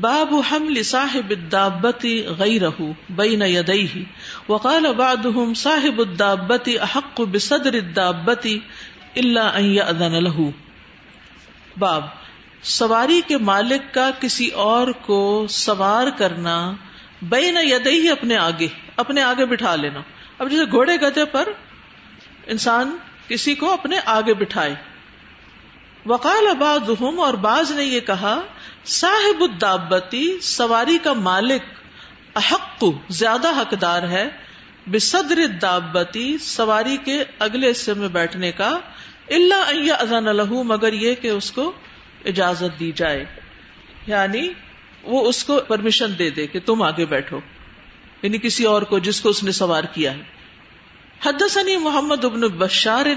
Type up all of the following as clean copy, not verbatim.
باب حمل صاحب الدابة غيره بين يديه وقال بعضهم صاحب الدابة احق بصدر الدابة الا ان يأذن له. باب سواری کے مالک کا کسی اور کو سوار کرنا، بین یدیہ اپنے آگے بٹھا لینا. اب جیسے گھوڑے گدے پر انسان کسی کو اپنے آگے بٹھائے. وقال بعضهم، اور بعض نے یہ کہا، صاحب الدابتی سواری کا مالک احق زیادہ حقدار ہے، بصدر الدابتی سواری کے اگلے حصے میں بیٹھنے کا، الا ان یاذن له مگر یہ کہ اس کو اجازت دی جائے، یعنی وہ اس کو پرمیشن دے دے کہ تم آگے بیٹھو، یعنی کسی اور کو جس کو اس نے سوار کیا ہے. حدثني محمد بن بشار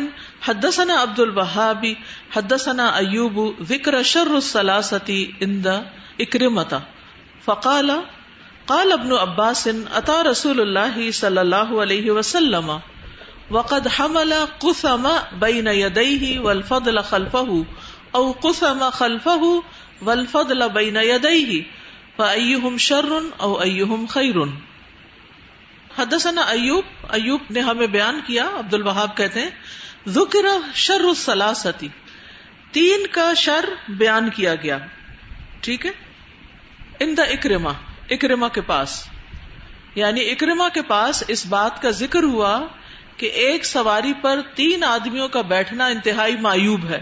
حدثنا عبد الوهاب حدثنا ايوب ذكر شر الثلاثه عند اكرمه فقال قال ابن عباس اتى رسول الله صلى الله عليه وسلم وقد حمل قثم بين يديه والفضل خلفه او قثم خلفه والفضل بين يديه فايهم شر او ايهم خير. حدثنا ایوب نے ہمیں بیان کیا، عبد الوہاب کہتے ہیں ذکر شر الثلاثتی، تین کا شر بیان کیا گیا، ٹھیک ہے، عند اکرمہ کے پاس، یعنی اکرمہ کے پاس اس بات کا ذکر ہوا کہ ایک سواری پر تین آدمیوں کا بیٹھنا انتہائی معیوب ہے.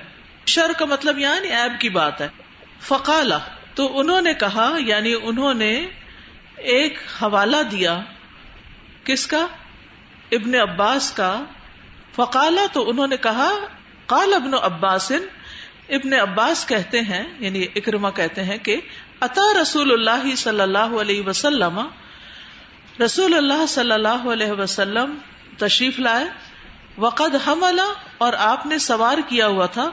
شر کا مطلب یعنی عیب کی بات ہے. فقالہ تو انہوں نے کہا، یعنی انہوں نے ایک حوالہ دیا، کس کا؟ ابن عباس کا. فقالہ تو انہوں نے کہا، قال ابن عباس، ابن عباس کہتے ہیں، یعنی اکرمہ کہتے ہیں کہ اتا رسول اللہ صلی اللہ علیہ وسلم، رسول اللہ صلی اللہ علیہ وسلم تشریف لائے، وقد حمل اور آپ نے سوار کیا ہوا تھا،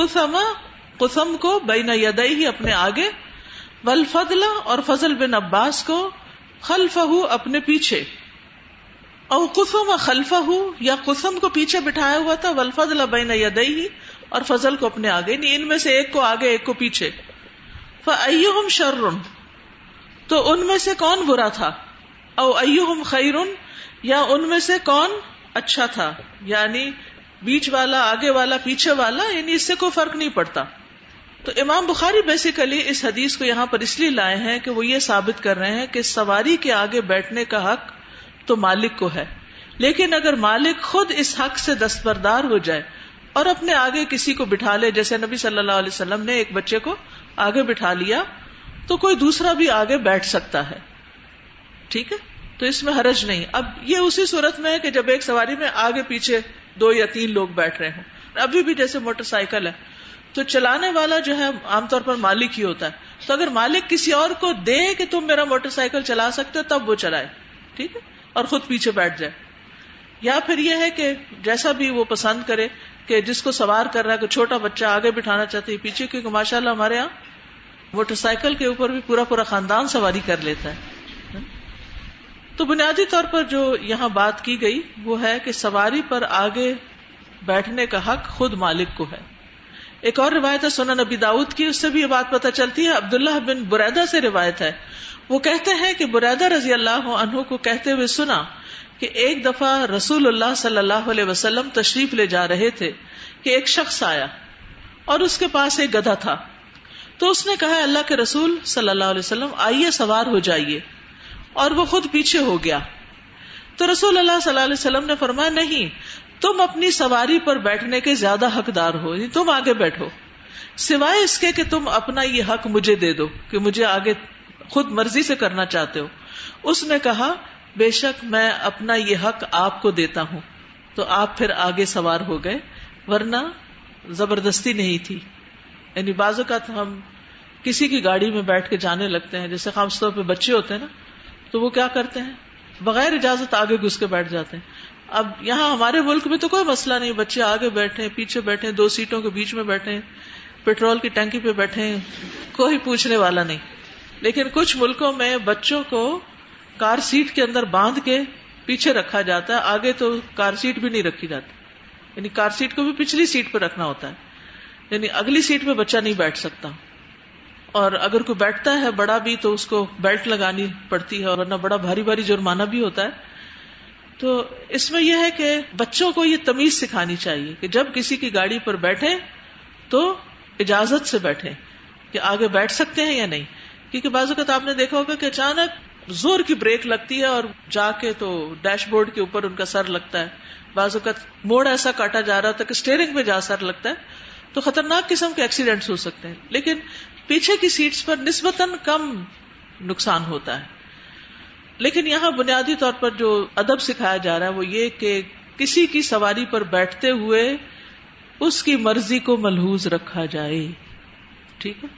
قثم کو بین یدیہ اپنے آگے، والفضل اور فضل بن عباس کو، خلفہ اپنے پیچھے، او قثم خلفہ یا قثم کو پیچھے بٹھایا ہوا تھا، والفضل بین یدیہ اور فضل کو اپنے آگے، یعنی ان میں سے ایک کو آگے ایک کو پیچھے. فایہم شر تو ان میں سے کون برا تھا، او ایہم خیر یا ان میں سے کون اچھا تھا، یعنی بیچ والا، آگے والا، پیچھے والا، یعنی اس سے کوئی فرق نہیں پڑتا. تو امام بخاری بیسیکلی اس حدیث کو یہاں پر اس لیے لائے ہیں کہ وہ یہ ثابت کر رہے ہیں کہ سواری کے آگے بیٹھنے کا حق تو مالک کو ہے، لیکن اگر مالک خود اس حق سے دستبردار ہو جائے اور اپنے آگے کسی کو بٹھا لے، جیسے نبی صلی اللہ علیہ وسلم نے ایک بچے کو آگے بٹھا لیا، تو کوئی دوسرا بھی آگے بیٹھ سکتا ہے، ٹھیک ہے، تو اس میں حرج نہیں. اب یہ اسی صورت میں ہے کہ جب ایک سواری میں آگے پیچھے دو یا تین لوگ بیٹھ رہے ہوں. ابھی بھی جیسے موٹر سائیکل ہے تو چلانے والا جو ہے عام طور پر مالک ہی ہوتا ہے، تو اگر مالک کسی اور کو دے کہ تم میرا موٹر سائیکل چلا سکتے ہو، تب وہ چلائے، ٹھیک ہے، اور خود پیچھے بیٹھ جائے. یا پھر یہ ہے کہ جیسا بھی وہ پسند کرے، کہ جس کو سوار کر رہا ہے، کہ چھوٹا بچہ آگے بٹھانا چاہتے ہیں پیچھے، کیونکہ ماشاءاللہ ہمارے یہاں موٹر سائیکل کے اوپر بھی پورا خاندان سواری کر لیتا ہے. تو بنیادی طور پر جو یہاں بات کی گئی وہ ہے کہ سواری پر آگے بیٹھنے کا حق خود مالک کو ہے. ایک اور روایت ہے سنن ابی داؤد کی، اس سے بھی یہ بات پتہ چلتی ہے، عبداللہ بن بریدہ سے روایت ہے، وہ کہتے ہیں کہ بریدہ رضی اللہ عنہ کو کہتے ہوئے سنا کہ ایک دفعہ رسول اللہ صلی اللہ علیہ وسلم تشریف لے جا رہے تھے کہ ایک شخص آیا اور اس کے پاس ایک گدھا تھا. تو اس نے کہا، اللہ کے رسول صلی اللہ علیہ وسلم آئیے سوار ہو جائیے، اور وہ خود پیچھے ہو گیا. تو رسول اللہ صلی اللہ علیہ وسلم نے فرمایا، نہیں، تم اپنی سواری پر بیٹھنے کے زیادہ حقدار ہو، یعنی تم آگے بیٹھو، سوائے اس کے کہ تم اپنا یہ حق مجھے دے دو کہ مجھے آگے خود مرضی سے کرنا چاہتے ہو. اس نے کہا، بے شک میں اپنا یہ حق آپ کو دیتا ہوں. تو آپ پھر آگے سوار ہو گئے، ورنہ زبردستی نہیں تھی. یعنی بعض اوقات ہم کسی کی گاڑی میں بیٹھ کے جانے لگتے ہیں، جیسے خاص طور پہ بچے ہوتے ہیں نا، تو وہ کیا کرتے ہیں، بغیر اجازت آگے گھس کے بیٹھ جاتے ہیں. اب یہاں ہمارے ملک میں تو کوئی مسئلہ نہیں، بچے آگے بیٹھے، پیچھے بیٹھے، دو سیٹوں کے بیچ میں بیٹھے، پیٹرول کی ٹنکی پہ بیٹھے، کوئی پوچھنے والا نہیں. لیکن کچھ ملکوں میں بچوں کو کار سیٹ کے اندر باندھ کے پیچھے رکھا جاتا ہے، آگے تو کار سیٹ بھی نہیں رکھی جاتی، یعنی کار سیٹ کو بھی پچھلی سیٹ پہ رکھنا ہوتا ہے، یعنی اگلی سیٹ پہ بچہ نہیں بیٹھ سکتا. اور اگر کوئی بیٹھتا ہے بڑا بھی تو اس کو بیلٹ لگانی پڑتی ہے اور ورنہ بڑا بھاری بھاری جرمانہ بھی ہوتا ہے. تو اس میں یہ ہے کہ بچوں کو یہ تمیز سکھانی چاہیے کہ جب کسی کی گاڑی پر بیٹھیں تو اجازت سے بیٹھیں کہ آگے بیٹھ سکتے ہیں یا نہیں. کیونکہ بعض اوقات آپ نے دیکھا ہوگا کہ اچانک زور کی بریک لگتی ہے اور جا کے تو ڈیش بورڈ کے اوپر ان کا سر لگتا ہے. بعض اوقات موڑ ایسا کاٹا جا رہا تھا کہ اسٹیئرنگ پہ جا سر لگتا ہے. تو خطرناک قسم کے ایکسیڈنٹس ہو سکتے ہیں, لیکن پیچھے کی سیٹس پر نسبتاً کم نقصان ہوتا ہے. لیکن یہاں بنیادی طور پر جو ادب سکھایا جا رہا ہے وہ یہ کہ کسی کی سواری پر بیٹھتے ہوئے اس کی مرضی کو ملحوظ رکھا جائے. ٹھیک ہے,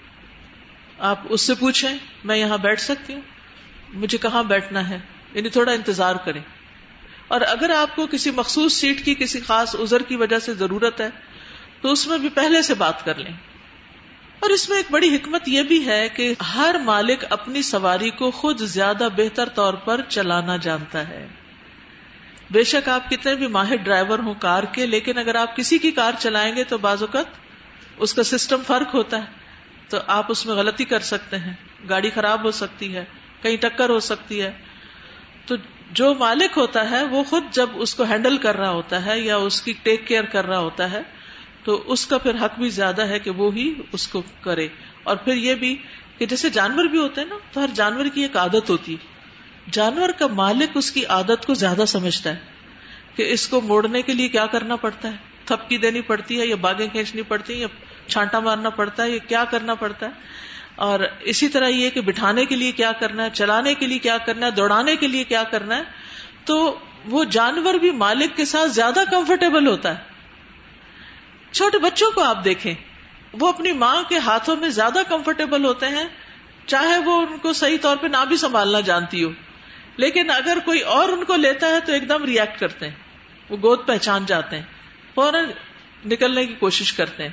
آپ اس سے پوچھیں میں یہاں بیٹھ سکتی ہوں, مجھے کہاں بیٹھنا ہے, یعنی تھوڑا انتظار کریں. اور اگر آپ کو کسی مخصوص سیٹ کی کسی خاص عذر کی وجہ سے ضرورت ہے تو اس میں بھی پہلے سے بات کر لیں. اور اس میں ایک بڑی حکمت یہ بھی ہے کہ ہر مالک اپنی سواری کو خود زیادہ بہتر طور پر چلانا جانتا ہے. بے شک آپ کتنے بھی ماہر ڈرائیور ہوں کار کے, لیکن اگر آپ کسی کی کار چلائیں گے تو بعض اوقات اس کا سسٹم فرق ہوتا ہے, تو آپ اس میں غلطی کر سکتے ہیں, گاڑی خراب ہو سکتی ہے, کہیں ٹکر ہو سکتی ہے. تو جو مالک ہوتا ہے وہ خود جب اس کو ہینڈل کر رہا ہوتا ہے یا اس کی ٹیک کیئر کر رہا ہوتا ہے تو اس کا پھر حق بھی زیادہ ہے کہ وہ ہی اس کو کرے. اور پھر یہ بھی کہ جیسے جانور بھی ہوتے ہیں نا, تو ہر جانور کی ایک عادت ہوتی ہے. جانور کا مالک اس کی عادت کو زیادہ سمجھتا ہے کہ اس کو موڑنے کے لیے کیا کرنا پڑتا ہے, تھپکی دینی پڑتی ہے یا باغیں کھینچنی پڑتی ہیں یا چھانٹا مارنا پڑتا ہے یا کیا کرنا پڑتا ہے. اور اسی طرح یہ کہ بٹھانے کے لیے کیا کرنا ہے, چلانے کے لیے کیا کرنا ہے, دوڑانے کے لیے کیا کرنا ہے. تو وہ جانور بھی مالک کے ساتھ زیادہ کمفرٹیبل ہوتا ہے. چھوٹے بچوں کو آپ دیکھیں, وہ اپنی ماں کے ہاتھوں میں زیادہ کمفرٹیبل ہوتے ہیں, چاہے وہ ان کو صحیح طور پہ نہ بھی سنبھالنا جانتی ہو, لیکن اگر کوئی اور ان کو لیتا ہے تو ایک دم ریئیکٹ کرتے ہیں, وہ گود پہچان جاتے ہیں, فوراً نکلنے کی کوشش کرتے ہیں.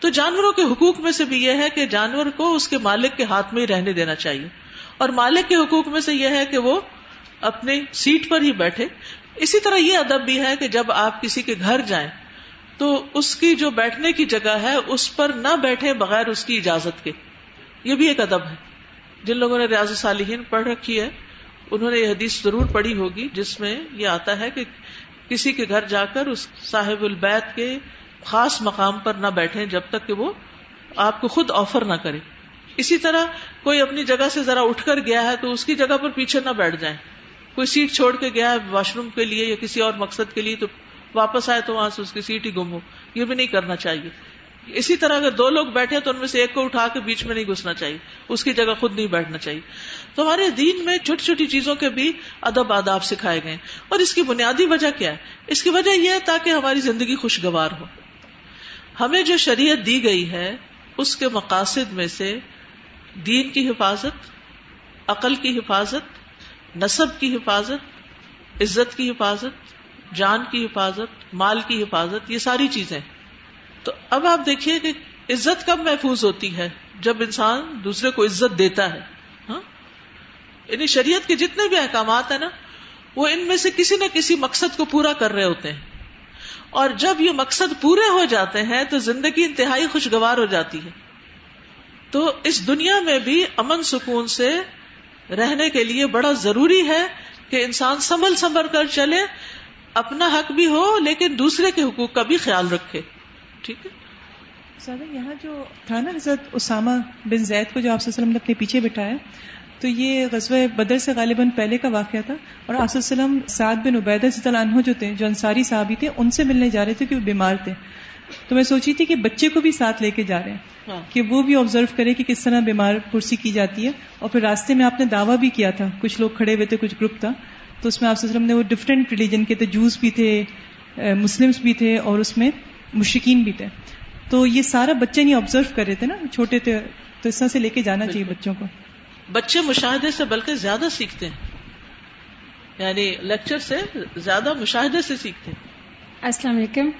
تو جانوروں کے حقوق میں سے بھی یہ ہے کہ جانور کو اس کے مالک کے ہاتھ میں ہی رہنے دینا چاہیے. اور مالک کے حقوق میں سے یہ ہے کہ وہ اپنے سیٹ پر ہی بیٹھے. اسی طرح یہ ادب بھی ہے کہ جب آپ کسی کے گھر جائیں تو اس کی جو بیٹھنے کی جگہ ہے اس پر نہ بیٹھے بغیر اس کی اجازت کے. یہ بھی ایک ادب ہے. جن لوگوں نے ریاض الصالحین پڑھ رکھی ہے انہوں نے یہ حدیث ضرور پڑھی ہوگی جس میں یہ آتا ہے کہ کسی کے گھر جا کر اس صاحب البیت کے خاص مقام پر نہ بیٹھیں جب تک کہ وہ آپ کو خود آفر نہ کرے. اسی طرح کوئی اپنی جگہ سے ذرا اٹھ کر گیا ہے تو اس کی جگہ پر پیچھے نہ بیٹھ جائیں. کوئی سیٹ چھوڑ کے گیا ہے واش روم کے لیے یا کسی اور مقصد کے لیے تو واپس آئے تو وہاں سے اس کی سیٹ ہی گم ہو, یہ بھی نہیں کرنا چاہیے. اسی طرح اگر دو لوگ بیٹھے تو ان میں سے ایک کو اٹھا کے بیچ میں نہیں گھسنا چاہیے, اس کی جگہ خود نہیں بیٹھنا چاہیے. تو ہمارے دین میں چھوٹی چھوٹی چیزوں کے بھی ادب آداب سکھائے گئے. اور اس کی بنیادی وجہ کیا ہے؟ اس کی وجہ یہ ہے تاکہ ہماری زندگی خوشگوار ہو. ہمیں جو شریعت دی گئی ہے اس کے مقاصد میں سے دین کی حفاظت, عقل کی حفاظت, نسب کی حفاظت, عزت کی حفاظت, جان کی حفاظت, مال کی حفاظت, یہ ساری چیزیں. تو اب آپ دیکھیے کہ عزت کب محفوظ ہوتی ہے؟ جب انسان دوسرے کو عزت دیتا ہے. ہاں, یعنی شریعت کے جتنے بھی احکامات ہیں نا, وہ ان میں سے کسی نہ کسی مقصد کو پورا کر رہے ہوتے ہیں. اور جب یہ مقصد پورے ہو جاتے ہیں تو زندگی انتہائی خوشگوار ہو جاتی ہے. تو اس دنیا میں بھی امن سکون سے رہنے کے لیے بڑا ضروری ہے کہ انسان سنبھل سنبھل کر چلے, اپنا حق بھی ہو لیکن دوسرے کے حقوق کا بھی خیال رکھے. ٹھیک ہے. سادہ یہاں جو تھا نا حضرت اسامہ بن زید کو جو آپ صلی اللہ علیہ وسلم نے اپنے پیچھے بٹھایا, تو یہ غزوہ بدر سے غالباً پہلے کا واقعہ تھا. اور آپ صلی اللہ علیہ وسلم سعد بن عبیدہ رضی اللہ عنہ جو تھے, جو انصاری صحابی تھے, ان سے ملنے جا رہے تھے کہ وہ بیمار تھے. تو میں سوچی تھی کہ بچے کو بھی ساتھ لے کے جا رہے ہیں کہ وہ بھی آبزرو کرے کہ کس طرح بیمار پرسی کی جاتی ہے. اور پھر راستے میں آپ نے دعویٰ بھی کیا تھا, کچھ لوگ کھڑے ہوئے تھے, کچھ گروپ تھا, تو اس میں آپ صلی اللہ علیہ وسلم نے وہ ڈفرینٹ ریلیجن کے تھے, جوز بھی تھے, مسلمس بھی تھے, اور اس میں مشرکین بھی تھے. تو یہ سارا بچے نہیں آبزرو کر رہے تھے نا, چھوٹے تھے, تو اس طرح سے لے کے جانا چاہیے بچوں کو. بچے مشاہدے سے بلکہ زیادہ سیکھتے ہیں, یعنی لیکچر سے زیادہ مشاہدے سے سیکھتے ہیں. السلام علیکم.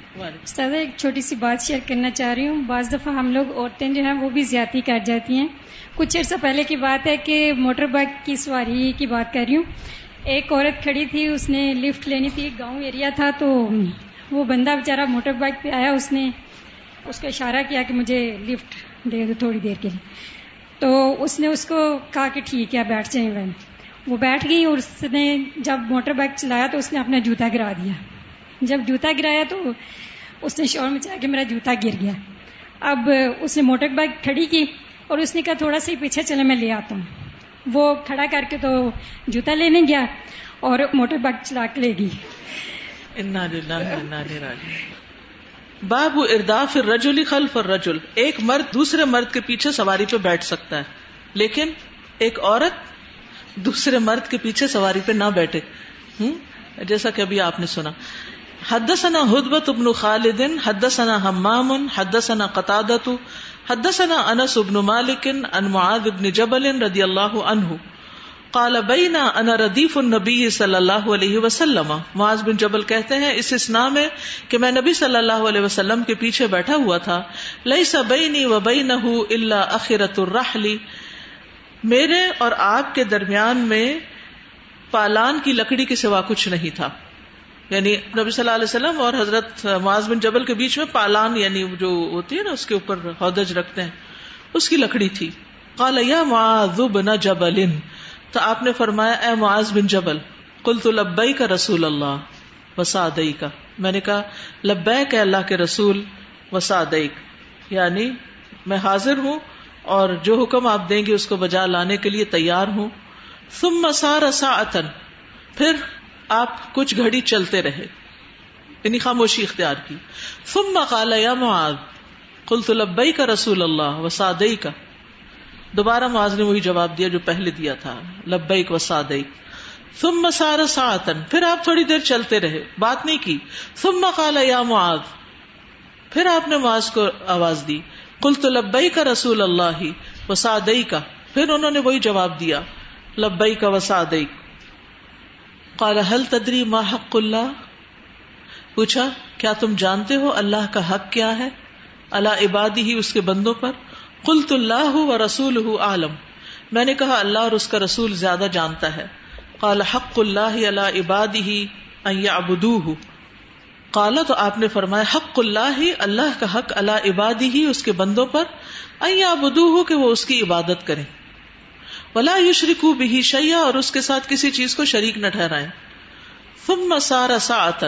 استاد ایک چھوٹی سی بات شیئر کرنا چاہ رہی ہوں. بعض دفعہ ہم لوگ عورتیں جو ہیں وہ بھی زیادتی کر جاتی ہیں. کچھ عرصہ پہلے کی بات ہے کہ موٹر بائیک کی سواری کی بات کر رہی ہوں. ایک عورت کھڑی تھی, اس نے لفٹ لینی تھی, گاؤں ایریا تھا, تو وہ بندہ بیچارہ موٹر بائیک پہ آیا, اس نے اس کا اشارہ کیا کہ مجھے لفٹ دے دو تھوڑی دیر کے لیے. تو اس نے اس کو کہا کہ ٹھیک ہے بیٹھ جائیں بہن. وہ بیٹھ گئی اور اس نے جب موٹر بائک چلایا تو اس نے اپنا جوتا گرا دیا. جب جوتا گرایا تو اس نے شور مچایا کہ میرا جوتا گر گیا. اب اس نے موٹر بائک کھڑی کی اور اس نے کہا تھوڑا سا ہی پیچھے چلے میں لے آتا ہوں. وہ کھڑا کر کے تو جوتا لینے گیا اور موٹر بائک چلا کے لے گئی. انا للہ انا الیہ راجعون. باب ارداف الرجل خلف الرجل. ایک مرد دوسرے مرد کے پیچھے سواری پہ بیٹھ سکتا ہے لیکن ایک عورت دوسرے مرد کے پیچھے سواری پہ نہ بیٹھے, جیسا کہ ابھی آپ نے سنا. حدثنا ہدبۃ بن خالد حدثنا حمام حدثنا قتادۃ حدثنا انس بن مالک عن معاذ بن جبل رضی اللہ عنہ قال بینا انا ردیف النبی صلی اللہ علیہ وسلم. معاذ بن جبل کہتے ہیں اس اسنا میں کہ میں نبی صلی اللہ علیہ وسلم کے پیچھے بیٹھا ہوا تھا. لیس بینی و بینہ الا اخرۃ الرحل. میرے اور آپ کے درمیان میں پالان کی لکڑی کے سوا کچھ نہیں تھا, یعنی نبی صلی اللہ علیہ وسلم اور حضرت معاذ بن جبل کے بیچ میں پالان, یعنی جو ہوتی ہے نا اس کے اوپر ہودج رکھتے ہیں, اس کی لکڑی تھی. قال یا معاذ بن جبل, تو آپ نے فرمایا اے معاذ بن جبل. قلت لبیک رسول اللہ وسعدیک, میں نے کہا لبیک اے اللہ کے رسول, وسعدیک یعنی میں حاضر ہوں اور جو حکم آپ دیں گے اس کو بجا لانے کے لیے تیار ہوں. ثم سار ساعتا, پھر آپ کچھ گھڑی چلتے رہے, یعنی خاموشی اختیار کی. ثم قال یا معاذ قلت لبیک رسول اللہ وسعدیک. دوبارہ معاذ نے وہی جواب دیا جو پہلے دیا تھا, لبیک وسعدیک. ثم سار ساعتن, پھر آپ تھوڑی دیر چلتے رہے, بات نہیں کی. ثم قال یا معاذ, پھر آپ نے معاذ کو آواز دی. قلت لبیک رسول اللہ وسعدیک, پھر انہوں نے وہی جواب دیا لبیک وسعدیک. قال هل تدری ما حق اللہ, پوچھا کیا تم جانتے ہو اللہ کا حق کیا ہے علی عبادہ, اس کے بندوں پر. قلت اللہ ورسولہ اعلم, میں نے کہا اللہ اور اس کا رسول زیادہ جانتا ہے. قال حق اللہ علی عبادہ ان یعبدوہ, قال تو آپ نے فرمایا حق اللہ, اللہ کا حق علی عبادہ, اس کے بندوں پر, ان یعبدوہ کہ وہ اس کی عبادت کریں, ولا یشرکوا بہ شیئا اور اس کے ساتھ کسی چیز کو شریک نہ ٹھہرائیں. ثم سار ساعتا,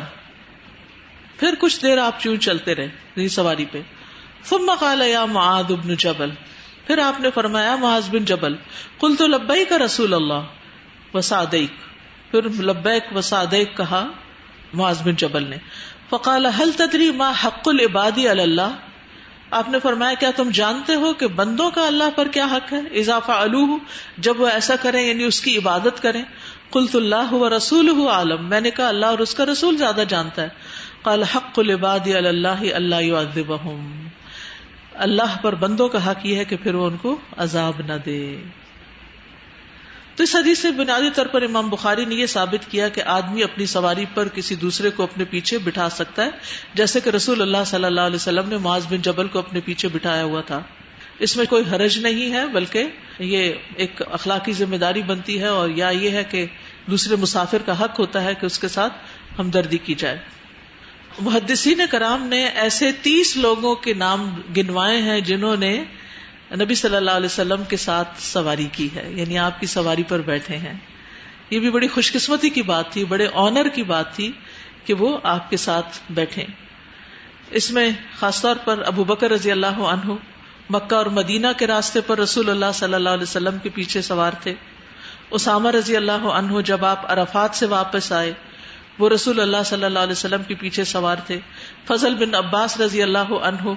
پھر کچھ دیر آپ چون چلتے رہے سواری پہ. ثم قال یا معاذ بن جبل, پھر آپ نے فرمایا معاذ بن جبل. قلت لبیک رسول اللہ وسعدیک, پھر لبیک وسعدیک کہا معاذ بن جبل نے. فقال هل تدری ما حق العباد علی اللہ, آپ نے فرمایا کیا تم جانتے ہو کہ بندوں کا اللہ پر کیا حق ہے, اذا فعلوہ جب وہ ایسا کریں یعنی اس کی عبادت کریں. قلت اللہ ورسولہ اعلم, میں نے کہا اللہ اور اس کا رسول زیادہ جانتا ہے. قال حق العباد علی اللہ الا یعذبہم, اللہ پر بندوں کا حق یہ ہے کہ پھر وہ ان کو عذاب نہ دے. تو اس حدیث سے بنیادی طور پر امام بخاری نے یہ ثابت کیا کہ آدمی اپنی سواری پر کسی دوسرے کو اپنے پیچھے بٹھا سکتا ہے, جیسے کہ رسول اللہ صلی اللہ علیہ وسلم نے معاذ بن جبل کو اپنے پیچھے بٹھایا ہوا تھا. اس میں کوئی حرج نہیں ہے, بلکہ یہ ایک اخلاقی ذمہ داری بنتی ہے, اور یا یہ ہے کہ دوسرے مسافر کا حق ہوتا ہے کہ اس کے ساتھ ہمدردی کی جائے. محدثین کرام نے ایسے 30 لوگوں کے نام گنوائے ہیں جنہوں نے نبی صلی اللہ علیہ وسلم کے ساتھ سواری کی ہے, یعنی آپ کی سواری پر بیٹھے ہیں. یہ بھی بڑی خوش قسمتی کی بات تھی, بڑے آنر کی بات تھی کہ وہ آپ کے ساتھ بیٹھیں. اس میں خاص طور پر ابو بکر رضی اللہ عنہ مکہ اور مدینہ کے راستے پر رسول اللہ صلی اللہ علیہ وسلم کے پیچھے سوار تھے. اسامہ رضی اللہ عنہ جب آپ عرفات سے واپس آئے وہ رسول اللہ صلی اللہ علیہ وسلم کے پیچھے سوار تھے. فضل بن عباس رضی اللہ عنہ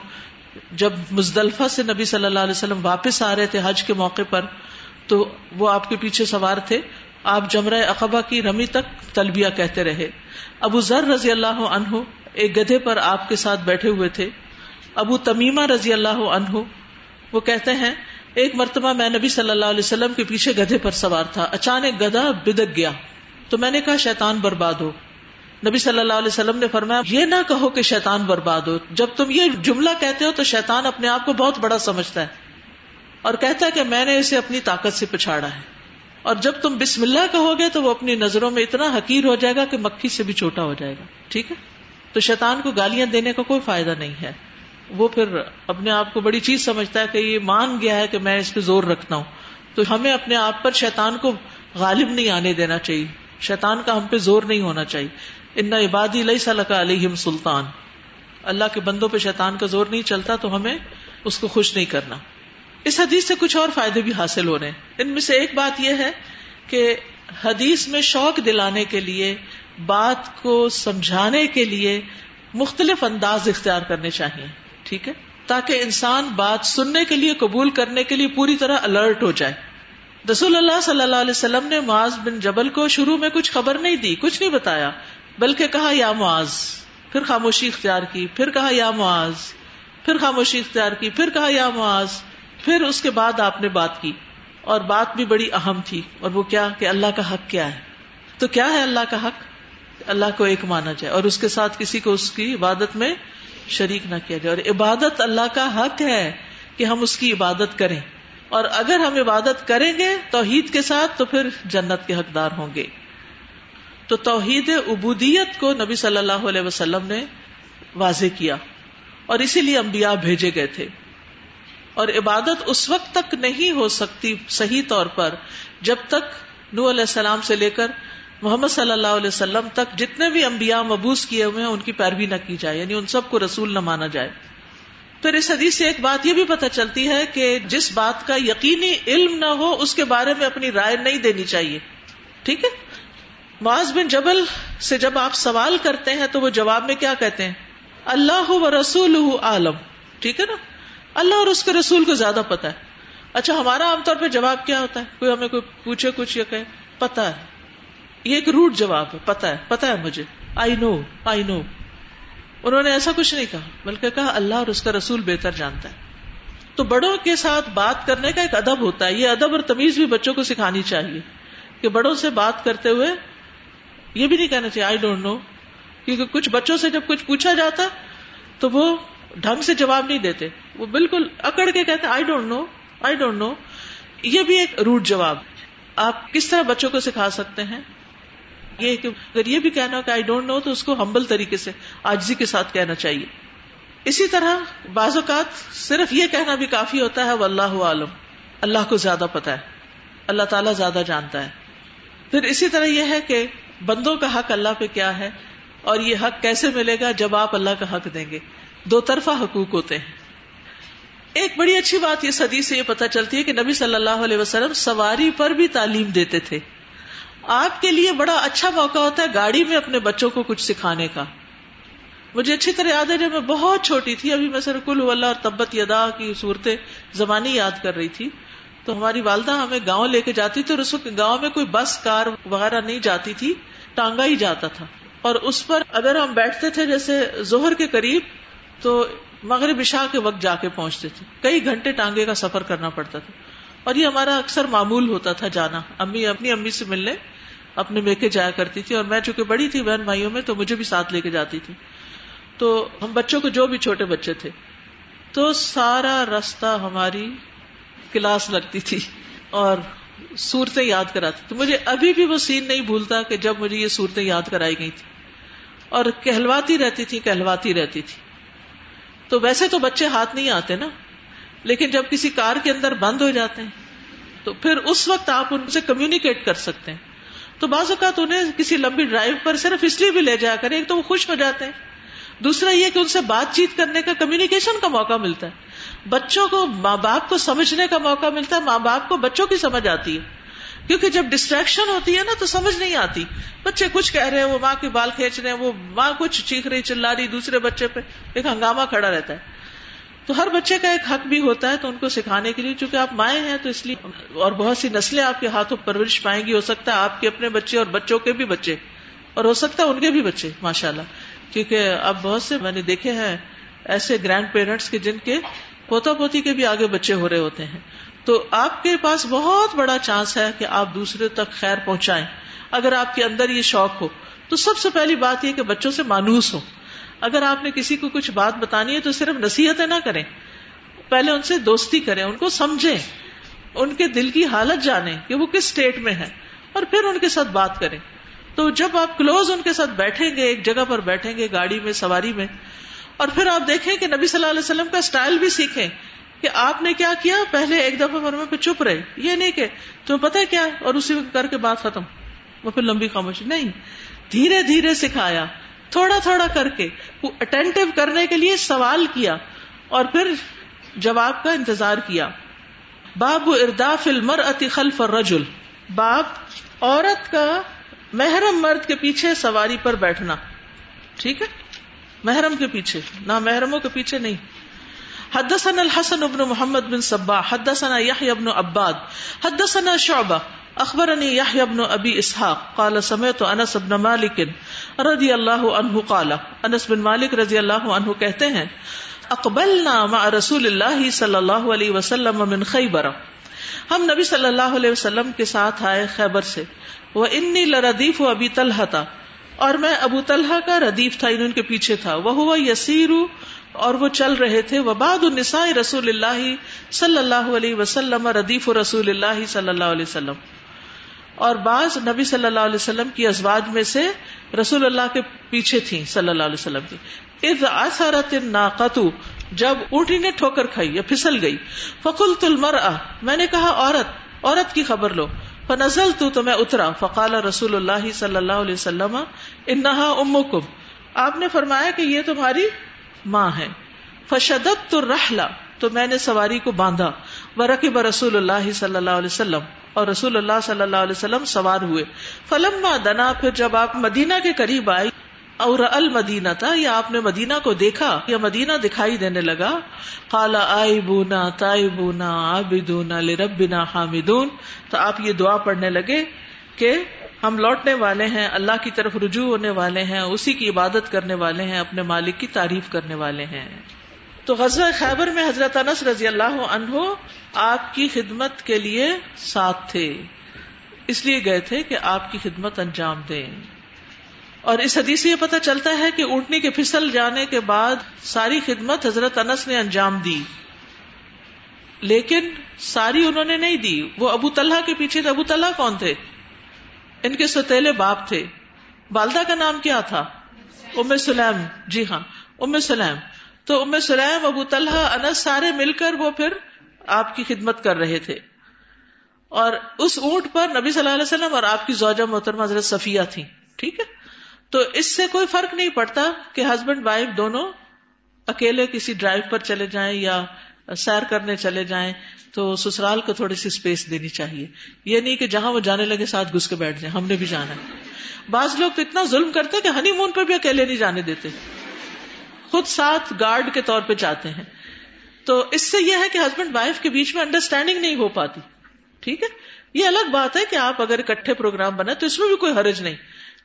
جب مزدلفہ سے نبی صلی اللہ علیہ وسلم واپس آ رہے تھے حج کے موقع پر تو وہ آپ کے پیچھے سوار تھے. آپ جمرہ عقبہ کی رمی تک تلبیہ کہتے رہے. ابو ذر رضی اللہ عنہ ایک گدھے پر آپ کے ساتھ بیٹھے ہوئے تھے. ابو تمیمہ رضی اللہ عنہ وہ کہتے ہیں ایک مرتبہ میں نبی صلی اللہ علیہ وسلم کے پیچھے گدھے پر سوار تھا, اچانک گدھا بدک گیا تو میں نے کہا شیطان برباد ہو. نبی صلی اللہ علیہ وسلم نے فرمایا یہ نہ کہو کہ شیطان برباد ہو, جب تم یہ جملہ کہتے ہو تو شیطان اپنے آپ کو بہت بڑا سمجھتا ہے اور کہتا ہے کہ میں نے اسے اپنی طاقت سے پچھاڑا ہے, اور جب تم بسم اللہ کہو گے تو وہ اپنی نظروں میں اتنا حقیر ہو جائے گا کہ مکھی سے بھی چھوٹا ہو جائے گا. ٹھیک ہے, تو شیطان کو گالیاں دینے کا کوئی فائدہ نہیں ہے. وہ پھر اپنے آپ کو بڑی چیز سمجھتا ہے کہ یہ مان گیا ہے کہ میں اس پہ زور رکھتا ہوں. تو ہمیں اپنے آپ پر شیطان کو غالب نہیں آنے دینا چاہیے, شیطان کا ہم پہ زور نہیں ہونا چاہیے. ان عبادی لیس لک علیہم سلطان, اللہ کے بندوں پہ شیطان کا زور نہیں چلتا, تو ہمیں اس کو خوش نہیں کرنا. اس حدیث سے کچھ اور فائدے بھی حاصل ہو رہے ہیں. ان میں سے ایک بات یہ ہے کہ حدیث میں شوق دلانے کے لیے, بات کو سمجھانے کے لیے مختلف انداز اختیار کرنے چاہیے, ٹھیک ہے, تاکہ انسان بات سننے کے لیے, قبول کرنے کے لیے پوری طرح الرٹ ہو جائے. رسول اللہ صلی اللہ علیہ وسلم نے معاذ بن جبل کو شروع میں کچھ خبر نہیں دی, کچھ نہیں بتایا, بلکہ کہا یا معاذ, پھر خاموشی اختیار کی, پھر کہا یا معاذ, پھر خاموشی اختیار کی, پھر کہا یا معاذ, پھر اس کے بعد آپ نے بات کی, اور بات بھی بڑی اہم تھی. اور وہ کیا کہ اللہ کا حق کیا ہے. تو کیا ہے اللہ کا حق؟ اللہ کو ایک مانا جائے اور اس کے ساتھ کسی کو اس کی عبادت میں شریک نہ کیا جائے. اور عبادت اللہ کا حق ہے کہ ہم اس کی عبادت کریں, اور اگر ہم عبادت کریں گے توحید کے ساتھ تو پھر جنت کے حقدار ہوں گے. تو توحید عبودیت کو نبی صلی اللہ علیہ وسلم نے واضح کیا, اور اسی لیے انبیاء بھیجے گئے تھے. اور عبادت اس وقت تک نہیں ہو سکتی صحیح طور پر جب تک نوح علیہ السلام سے لے کر محمد صلی اللہ علیہ وسلم تک جتنے بھی انبیاء مبعوث کیے ہوئے ہیں ان کی پیروی نہ کی جائے, یعنی ان سب کو رسول نہ مانا جائے. پھر اس حدیث سے ایک بات یہ بھی پتہ چلتی ہے کہ جس بات کا یقینی علم نہ ہو اس کے بارے میں اپنی رائے نہیں دینی چاہیے, ٹھیک ہے. معاذ بن جبل سے جب آپ سوال کرتے ہیں تو وہ جواب میں کیا کہتے ہیں؟ اللہ و رسولہ عالم, ٹھیک ہے نا, اللہ اور اس کے رسول کو زیادہ پتہ ہے. اچھا, ہمارا عام طور پہ جواب کیا ہوتا ہے؟ کوئی ہمیں کوئی پوچھے کچھ یا کہے پتہ ہے, یہ ایک روٹ جواب ہے, پتہ ہے مجھے, آئی نو. انہوں نے ایسا کچھ نہیں کہا, بلکہ کہا اللہ اور اس کا رسول بہتر جانتا ہے. تو بڑوں کے ساتھ بات کرنے کا ایک ادب ہوتا ہے, یہ ادب اور تمیز بھی بچوں کو سکھانی چاہیے کہ بڑوں سے بات کرتے ہوئے یہ بھی نہیں کہنا چاہیے آئی ڈونٹ نو, کیونکہ کچھ بچوں سے جب کچھ پوچھا جاتا تو وہ ڈھنگ سے جواب نہیں دیتے, وہ بالکل اکڑ کے کہتے آئی ڈونٹ نو. یہ بھی ایک روٹ جواب. آپ کس طرح بچوں کو سکھا سکتے ہیں یہ کہ اگر یہ بھی کہنا ہو کہ آئی ڈونٹ نو تو اس کو ہمبل طریقے سے, عاجزی کے ساتھ کہنا چاہیے. اسی طرح بعض اوقات صرف یہ کہنا بھی کافی ہوتا ہے واللہ عالم, اللہ کو زیادہ پتہ ہے, اللہ تعالیٰ زیادہ جانتا ہے. پھر اسی طرح یہ ہے کہ بندوں کا حق اللہ پہ کیا ہے, اور یہ حق کیسے ملے گا؟ جب آپ اللہ کا حق دیں گے. دو طرفہ حقوق ہوتے ہیں. ایک بڑی اچھی بات اس حدیث سے یہ پتہ چلتی ہے کہ نبی صلی اللہ علیہ وسلم سواری پر بھی تعلیم دیتے تھے. آپ کے لیے بڑا اچھا موقع ہوتا ہے گاڑی میں اپنے بچوں کو کچھ سکھانے کا. مجھے اچھی طرح یاد ہے جب میں بہت چھوٹی تھی, ابھی میں صرف کل واللہ اور تبت یدا کی صورتیں زبانی یاد کر رہی تھی, تو ہماری والدہ ہمیں گاؤں لے کے جاتی تھی, اور اس وقت گاؤں میں کوئی بس کار وغیرہ نہیں جاتی تھی, ٹانگا ہی جاتا تھا. اور اس پر اگر ہم بیٹھتے تھے جیسے ظہر کے قریب, تو مغرب عشاء کے وقت جا کے پہنچتے تھے. کئی گھنٹے ٹانگے کا سفر کرنا پڑتا تھا, اور یہ ہمارا اکثر معمول ہوتا تھا جانا. امی اپنی امی سے ملنے اپنے میکے جایا کرتی تھی, اور میں چونکہ بڑی تھی بہن بھائیوں میں تو مجھے بھی ساتھ لے کے جاتی تھی. تو ہم بچوں کو, جو بھی چھوٹے بچے تھے, تو سارا راستہ ہماری کلاس لگتی تھی اور صورتیں یاد کراتی. تو مجھے ابھی بھی وہ سین نہیں بھولتا کہ جب مجھے یہ صورتیں یاد کرائی گئی تھی, اور کہلواتی رہتی تھی. تو ویسے تو بچے ہاتھ نہیں آتے نا, لیکن جب کسی کار کے اندر بند ہو جاتے ہیں تو پھر اس وقت آپ ان سے کمیونیکیٹ کر سکتے ہیں. تو بعض اوقات انہیں کسی لمبی ڈرائیو پر صرف اس لیے بھی لے جایا کریں, ایک تو وہ خوش ہو جاتے ہیں, دوسرا یہ کہ ان سے بات چیت کرنے کا, کمیونیکیشن کا موقع ملتا ہے. بچوں کو ماں باپ کو سمجھنے کا موقع ملتا ہے, ماں باپ کو بچوں کی سمجھ آتی ہے, کیونکہ جب ڈسٹریکشن ہوتی ہے نا تو سمجھ نہیں آتی. بچے کچھ کہہ رہے ہیں, وہ ماں کے بال کھینچ رہے ہیں, وہ ماں کچھ چیخ رہی چلا رہی دوسرے بچے پہ, ایک ہنگامہ کھڑا رہتا ہے. تو ہر بچے کا ایک حق بھی ہوتا ہے, تو ان کو سکھانے کے لیے, چونکہ آپ مائیں ہیں تو اس لیے, اور بہت سی نسلیں آپ کے ہاتھوں پرورش پائیں گی, ہو سکتا ہے آپ کے اپنے بچے اور بچوں کے بھی بچے, اور ہو سکتا ہے ان کے بھی بچے ماشاءاللہ. کیونکہ اب بہت سے میں نے دیکھے ہیں ایسے گرینڈ پیرنٹس کے جن کے پوتا پوتی کے بھی آگے بچے ہو رہے ہوتے ہیں. تو آپ کے پاس بہت بڑا چانس ہے کہ آپ دوسرے تک خیر پہنچائیں, اگر آپ کے اندر یہ شوق ہو. تو سب سے پہلی بات یہ کہ بچوں سے مانوس ہو. اگر آپ نے کسی کو کچھ بات بتانی ہے تو صرف نصیحتیں نہ کریں, پہلے ان سے دوستی کریں, ان کو سمجھیں, ان کے دل کی حالت جانیں کہ وہ کس سٹیٹ میں ہیں, اور پھر ان کے ساتھ بات کریں. تو جب آپ کلوز ان کے ساتھ بیٹھیں گے, ایک جگہ پر بیٹھیں گے گاڑی میں, سواری میں, اور پھر آپ دیکھیں کہ نبی صلی اللہ علیہ وسلم کا سٹائل بھی سیکھیں کہ آپ نے کیا کیا. پہلے ایک دفعہ مرمے پہ چپ رہے, یہ نہیں کہ تمہیں پتہ ہے کیا اور اسی وقت کر کے بات ختم, وہ پھر لمبی خاموشی نہیں, دھیرے دھیرے سکھایا, تھوڑا تھوڑا کر کے اٹینٹیو کرنے کے لیے سوال کیا اور پھر جواب کا انتظار کیا. باب ارداف المرأة خلف الرجل, باب عورت کا محرم مرد کے پیچھے سواری پر بیٹھنا. ٹھیک ہے, محرم کے پیچھے, نہ محرموں کے پیچھے نہیں. حدثنا الحسن بن محمد بن صباح حدثنا يحيى بن عباد حدثنا شعبہ اخبرني يحيى بن ابي اسحاق قال سمعت انس بن مالک رضی اللہ عنہ قال, انس بن مالک رضی اللہ عنہ کہتے ہیں اقبلنا مع رسول اللہ صلی اللہ علیہ وسلم من خیبر, ہم نبی صلی اللہ علیہ وسلم کے ساتھ آئے خیبر سے. وانی لردیف ابی طلحہ تھا, اور میں ابو طلحہ کا ردیف تھا, ان کے پیچھے تھا. وہو یسیر, اور وہ چل رہے تھے. وبعد النساء رسول اللہ صلی اللہ علیہ وسلم ردیف رسول اللہ صلی اللہ علیہ وسلم, اور بعض نبی صلی اللہ علیہ وسلم کی ازواج میں سے رسول اللہ کے پیچھے تھیں صلی اللہ علیہ وسلم کی. اذ عثرت الناقۃ, جب اونٹی نے ٹھوکر کھائی یا پھسل گئی. فقلت المرأة, میں نے کہا عورت, عورت کی خبر لو. فنزلت, تو میں اترا. فقال رسول اللہ صلی اللہ علیہ وسلم انہا امکم, آپ نے فرمایا کہ یہ تمہاری ماں ہے. فشددت الرحل, تو میں نے سواری کو باندھا. ورکب رسول اللہ صلی اللہ علیہ وسلم, اور رسول اللہ صلی اللہ علیہ وسلم سوار ہوئے. فلما دنا, پھر جب آپ مدینہ کے قریب آئے, اور المدینہ تھا, یا آپ نے مدینہ کو دیکھا یا مدینہ دکھائی دینے لگا. قال آئبونا تائبونا عابدونا لربنا حامدون, تو آپ یہ دعا پڑھنے لگے کہ ہم لوٹنے والے ہیں, اللہ کی طرف رجوع ہونے والے ہیں, اسی کی عبادت کرنے والے ہیں, اپنے مالک کی تعریف کرنے والے ہیں. تو غزوہ خیبر میں حضرت انس رضی اللہ عنہ آپ کی خدمت کے لیے ساتھ تھے, اس لیے گئے تھے کہ آپ کی خدمت انجام دیں. اور اس حدیث سے یہ پتہ چلتا ہے کہ اونٹنی کے پھسل جانے کے بعد ساری خدمت حضرت انس نے انجام دی, لیکن ساری انہوں نے نہیں دی. وہ ابو طلحہ کے پیچھے تھے. ابو طلحہ کون تھے؟ ان کے سوتیلے باپ تھے. والدہ کا نام کیا تھا؟ ام سلیم. جی ہاں, ام سلیم. تو ام سلیم, ابو طلحہ, انس, سارے مل کر وہ پھر آپ کی خدمت کر رہے تھے. اور اس اونٹ پر نبی صلی اللہ علیہ وسلم اور آپ کی زوجہ محترمہ حضرت صفیہ تھیں. ٹھیک ہے, تو اس سے کوئی فرق نہیں پڑتا کہ ہسبینڈ وائف دونوں اکیلے کسی ڈرائیو پر چلے جائیں یا سیر کرنے چلے جائیں, تو سسرال کو تھوڑی سی اسپیس دینی چاہیے. یہ نہیں کہ جہاں وہ جانے لگے ساتھ گھس کے بیٹھ جائیں, ہم نے بھی جانا ہے. بعض لوگ تو اتنا ظلم کرتے کہ ہنی مون پر بھی اکیلے نہیں جانے دیتے, خود ساتھ گارڈ کے طور پہ جاتے ہیں. تو اس سے یہ ہے کہ ہسبینڈ وائف کے بیچ میں انڈرسٹینڈنگ نہیں ہو پاتی. ٹھیک ہے, یہ الگ بات ہے کہ آپ اگر اکٹھے پروگرام بنائے تو اس میں بھی کوئی حرج نہیں,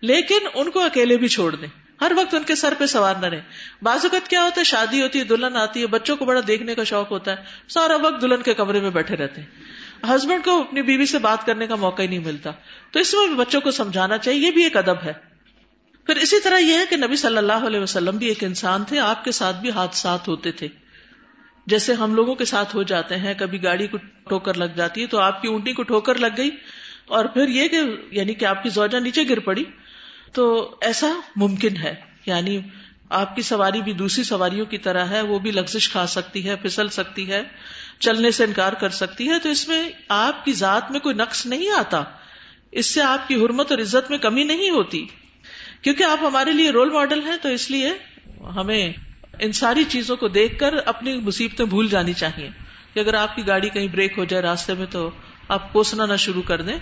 لیکن ان کو اکیلے بھی چھوڑ دیں, ہر وقت ان کے سر پہ سوار نہ رہیں. بعض اوقات کیا ہوتا ہے, شادی ہوتی ہے, دلہن آتی ہے, بچوں کو بڑا دیکھنے کا شوق ہوتا ہے, سارا وقت دلہن کے کمرے میں بیٹھے رہتے ہیں, ہسبینڈ کو اپنی بیوی سے بات کرنے کا موقع ہی نہیں ملتا. تو اس میں بھی بچوں کو سمجھانا چاہیے, یہ بھی ایک ادب ہے. پھر اسی طرح یہ ہے کہ نبی صلی اللہ علیہ وسلم بھی ایک انسان تھے, آپ کے ساتھ بھی حادثات ہوتے تھے, جیسے ہم لوگوں کے ساتھ ہو جاتے ہیں. کبھی گاڑی کو ٹھوکر لگ جاتی ہے, تو آپ کی اونٹنی کو ٹھوکر لگ گئی, اور پھر یہ کہ یعنی کہ آپ کی زوجہ نیچے گر پڑی. تو ایسا ممکن ہے, یعنی آپ کی سواری بھی دوسری سواریوں کی طرح ہے, وہ بھی لغزش کھا سکتی ہے, پھسل سکتی ہے, چلنے سے انکار کر سکتی ہے. تو اس میں آپ کی ذات میں کوئی نقص نہیں آتا, اس سے آپ کی حرمت اور عزت میں کمی نہیں ہوتی, کیونکہ آپ ہمارے لیے رول ماڈل ہیں. تو اس لیے ہمیں ان ساری چیزوں کو دیکھ کر اپنی مصیبتیں بھول جانی چاہیے, کہ اگر آپ کی گاڑی کہیں بریک ہو جائے راستے میں تو آپ کوسنا نہ شروع کر دیں.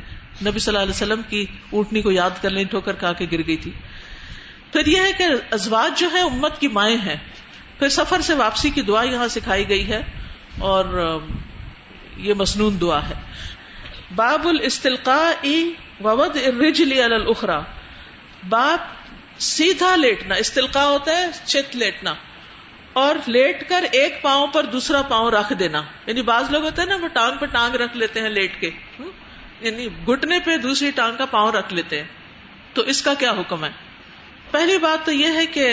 نبی صلی اللہ علیہ وسلم کی اونٹنی کو یاد کر لیں, ٹھوکر کھا کے گر گئی تھی. پھر یہ ہے کہ ازواج جو ہے امت کی مائیں ہیں. پھر سفر سے واپسی کی دعا یہاں سکھائی گئی ہے, اور یہ مسنون دعا ہے. باب الاستلقاء ووضع الرجل علی الاخرى, باب سیدھا لیٹنا. استلقاء ہوتا ہے چت لیٹنا, اور لیٹ کر ایک پاؤں پر دوسرا پاؤں رکھ دینا. یعنی بعض لوگ ہوتے ہیں نا, وہ ٹانگ پہ ٹانگ رکھ لیتے ہیں لیٹ کے, یعنی گھٹنے پہ دوسری ٹانگ کا پاؤں رکھ لیتے ہیں. تو اس کا کیا حکم ہے؟ پہلی بات تو یہ ہے کہ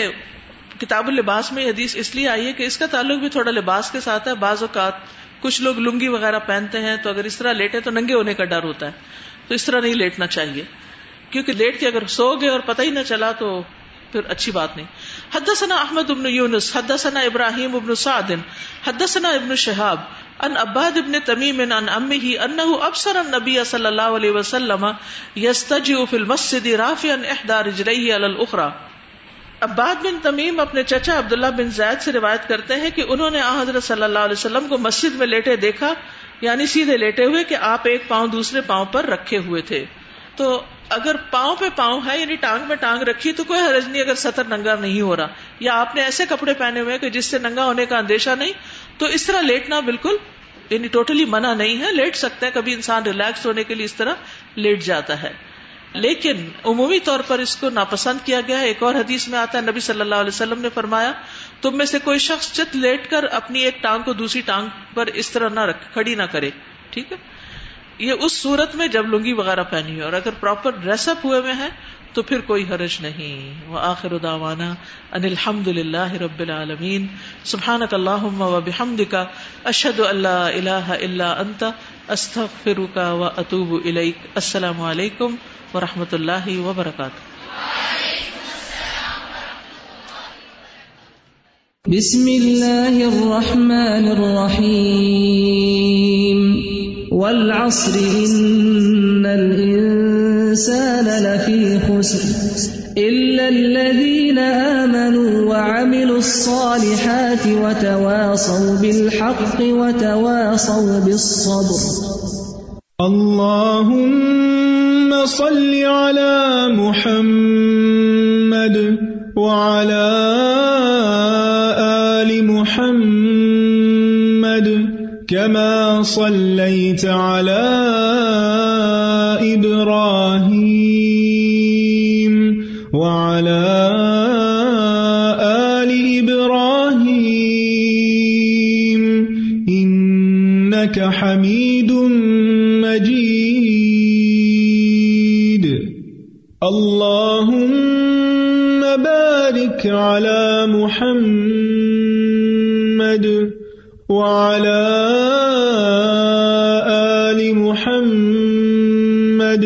کتاب اللباس میں یہ حدیث اس لیے آئی ہے کہ اس کا تعلق بھی تھوڑا لباس کے ساتھ ہے. بعض اوقات کچھ لوگ لنگی وغیرہ پہنتے ہیں, تو اگر اس طرح لیٹے تو ننگے ہونے کا ڈر ہوتا ہے, تو اس طرح نہیں لیٹنا چاہیے, کیونکہ لیٹ کے اگر سو گئے اور پتہ ہی نہ چلا تو پھر اچھی بات نہیں. حدثنا احمد بن یونس حدثنا ابراہیم بن سعد حدثنا ابن شہاب ان عباد بن تمیم ان امه انه ابصر النبي صلی اللہ علیہ وسلم یستجیع فی المسجد رافعا احدى رجلیه علی الاخرى. عباد بن تمیم اپنے چچا عبداللہ بن زید سے روایت کرتے ہیں کہ انہوں نے آن حضرت صلی اللہ علیہ وسلم کو مسجد میں لیٹے دیکھا، یعنی سیدھے لیٹے ہوئے کہ آپ ایک پاؤں دوسرے پاؤں پر رکھے ہوئے تھے. تو اگر پاؤں پہ پاؤں ہے یعنی ٹانگ میں ٹانگ رکھی تو کوئی حرج نہیں اگر سطر ننگا نہیں ہو رہا، یا آپ نے ایسے کپڑے پہنے ہوئے کہ جس سے ننگا ہونے کا اندیشہ نہیں، تو اس طرح لیٹنا بالکل یعنی ٹوٹلی منع نہیں ہے، لیٹ سکتا ہے. کبھی انسان ریلیکس ہونے کے لیے اس طرح لیٹ جاتا ہے، لیکن عمومی طور پر اس کو ناپسند کیا گیا ہے. ایک اور حدیث میں آتا ہے نبی صلی اللہ علیہ وسلم نے فرمایا تم میں سے کوئی شخص چت لیٹ کر اپنی ایک ٹانگ کو دوسری ٹانگ پر اس طرح نہ رکھ، کھڑی نہ کرے. ٹھیک ہے، یہ اس صورت میں جب لنگی وغیرہ پہنی ہو، اور اگر پراپر ڈریس اپ ہوئے میں ہے تو پھر کوئی حرج نہیں. وآخر دعوانا ان الحمدللہ رب العالمین. سبحانک اللہم وبحمدک اشہد ان لا الہ الا انت استغفرک واتوب الیک. السلام علیکم ورحمۃ اللہ وبرکاتہ. بسم اللہ الرحمن الرحیم. والعصر ان الانسان لفی خسر الا الذین آمنوا وعملوا الصالحات وتواصوا بالحق وتواصوا بالصبر. اللهم صل على محمد وعلى آل محمد كما صليت على إبراهيم وعلى آل إبراهيم إنك حميد مجيد. اللهم بارك على محمد وعلى آل محمد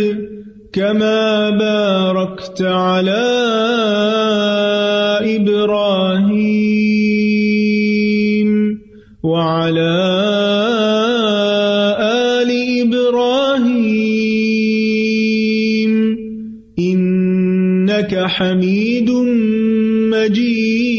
كما باركت على إبراهيم وعلى حميد مجيد.